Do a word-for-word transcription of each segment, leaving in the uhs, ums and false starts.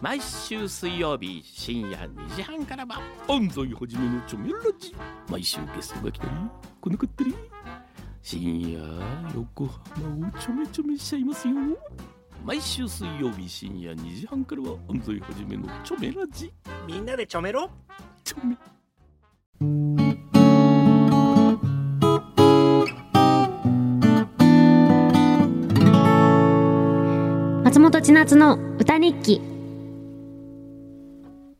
毎週水曜日深夜にじはんからは安西はじめのチョメラジ。毎週ゲストが来たり来なかったり、深夜横浜をちょめちょめしちゃいますよ。毎週水曜日深夜にじはんからは安西はじめのチョメラジ。みんなでチョメろチョメ。松本千夏の歌日記。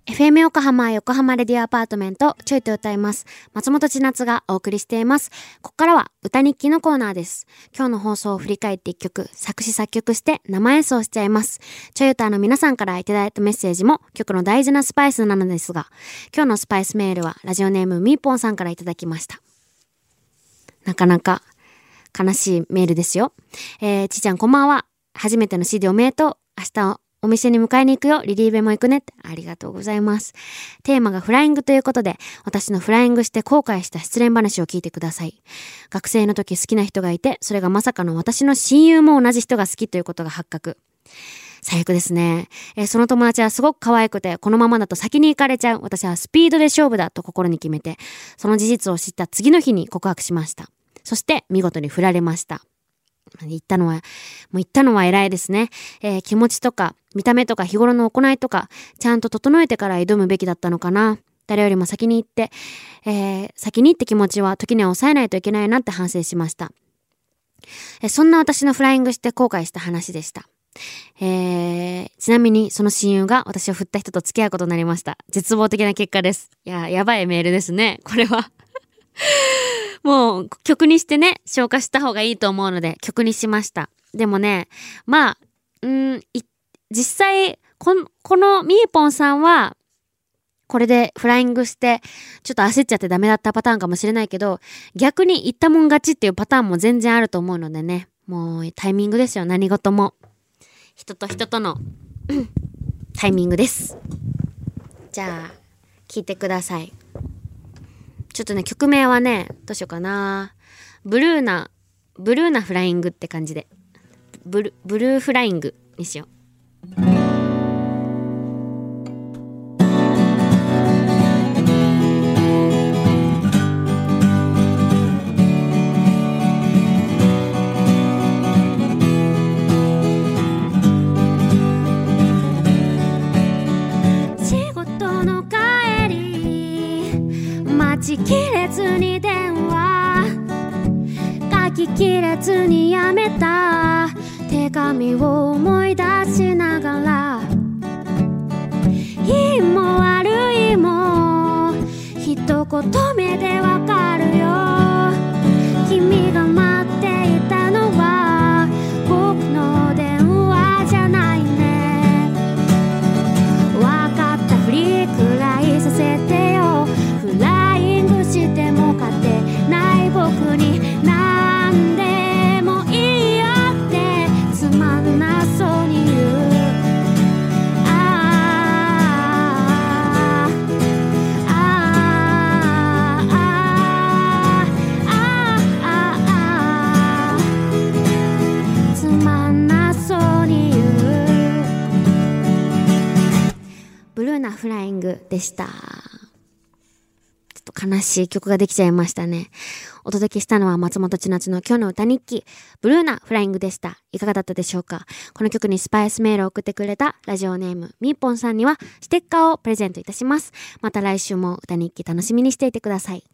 エフエム 横浜横浜レディオアパートメントちょいと歌います。松本千夏がお送りしています。ここからは歌日記のコーナーです。今日の放送を振り返っていっきょく作詞作曲して生演奏しちゃいます。ちょい歌の皆さんからいただいたメッセージも曲の大事なスパイスなのですが、今日のスパイスメールはラジオネームみーぽんさんからいただきました。なかなか悲しいメールですよ。えー、ちーちゃんこんばんは。初めての シーディー おめでとう。明日お店に迎えに行くよ。リリーベも行くねって。ありがとうございます。テーマがフライングということで、私のフライングして後悔した失恋話を聞いてください。学生の時好きな人がいて、それがまさかの私の親友も同じ人が好きということが発覚。最悪ですね。えー、その友達はすごく可愛くて、このままだと先に行かれちゃう。私はスピードで勝負だと心に決めて、その事実を知った次の日に告白しました。そして見事に振られました。言ったのは、もう言ったのは偉いですね。えー、気持ちとか見た目とか日頃の行いとかちゃんと整えてから挑むべきだったのかな。誰よりも先に行って、えー、先に行って気持ちは時には抑えないといけないなって反省しました。えー、そんな私のフライングして後悔した話でした。えー、ちなみにその親友が私を振った人と付き合うことになりました。絶望的な結果です。いや、やばいメールですねこれはもう曲にしてね、消化した方がいいと思うので曲にしました。でもね、まあうーん実際この、 このみーぽんさんはこれでフライングしてちょっと焦っちゃってダメだったパターンかもしれないけど、逆に言ったもん勝ちっていうパターンも全然あると思うのでね、もうタイミングですよ。何事も人と人とのタイミングです。じゃあ聞いてください。ちょっとね、曲名はね、どうしようかな。ブルーな、ブルーなフライングって感じで、ブル、ブルーフライングにしよう。書ききれずに電話、書ききれずにやめた手紙を思い出しながら、いいも悪いも一言目でわかるよ。君が待っていたのは僕の電話じゃないね。わかったふりくらいさせてよ。フラしても勝てない僕に何でもいいよってつまんなそうに言う。ああああああああつまんなそうに言う。ブルーなフライングでした。悲しい曲ができちゃいましたね。お届けしたのは松本千夏の今日の歌日記、ブルーなフライングでした。いかがだったでしょうか。この曲にスパイスメールを送ってくれたラジオネームみーぽんさんにはステッカーをプレゼントいたします。また来週も歌日記楽しみにしていてください。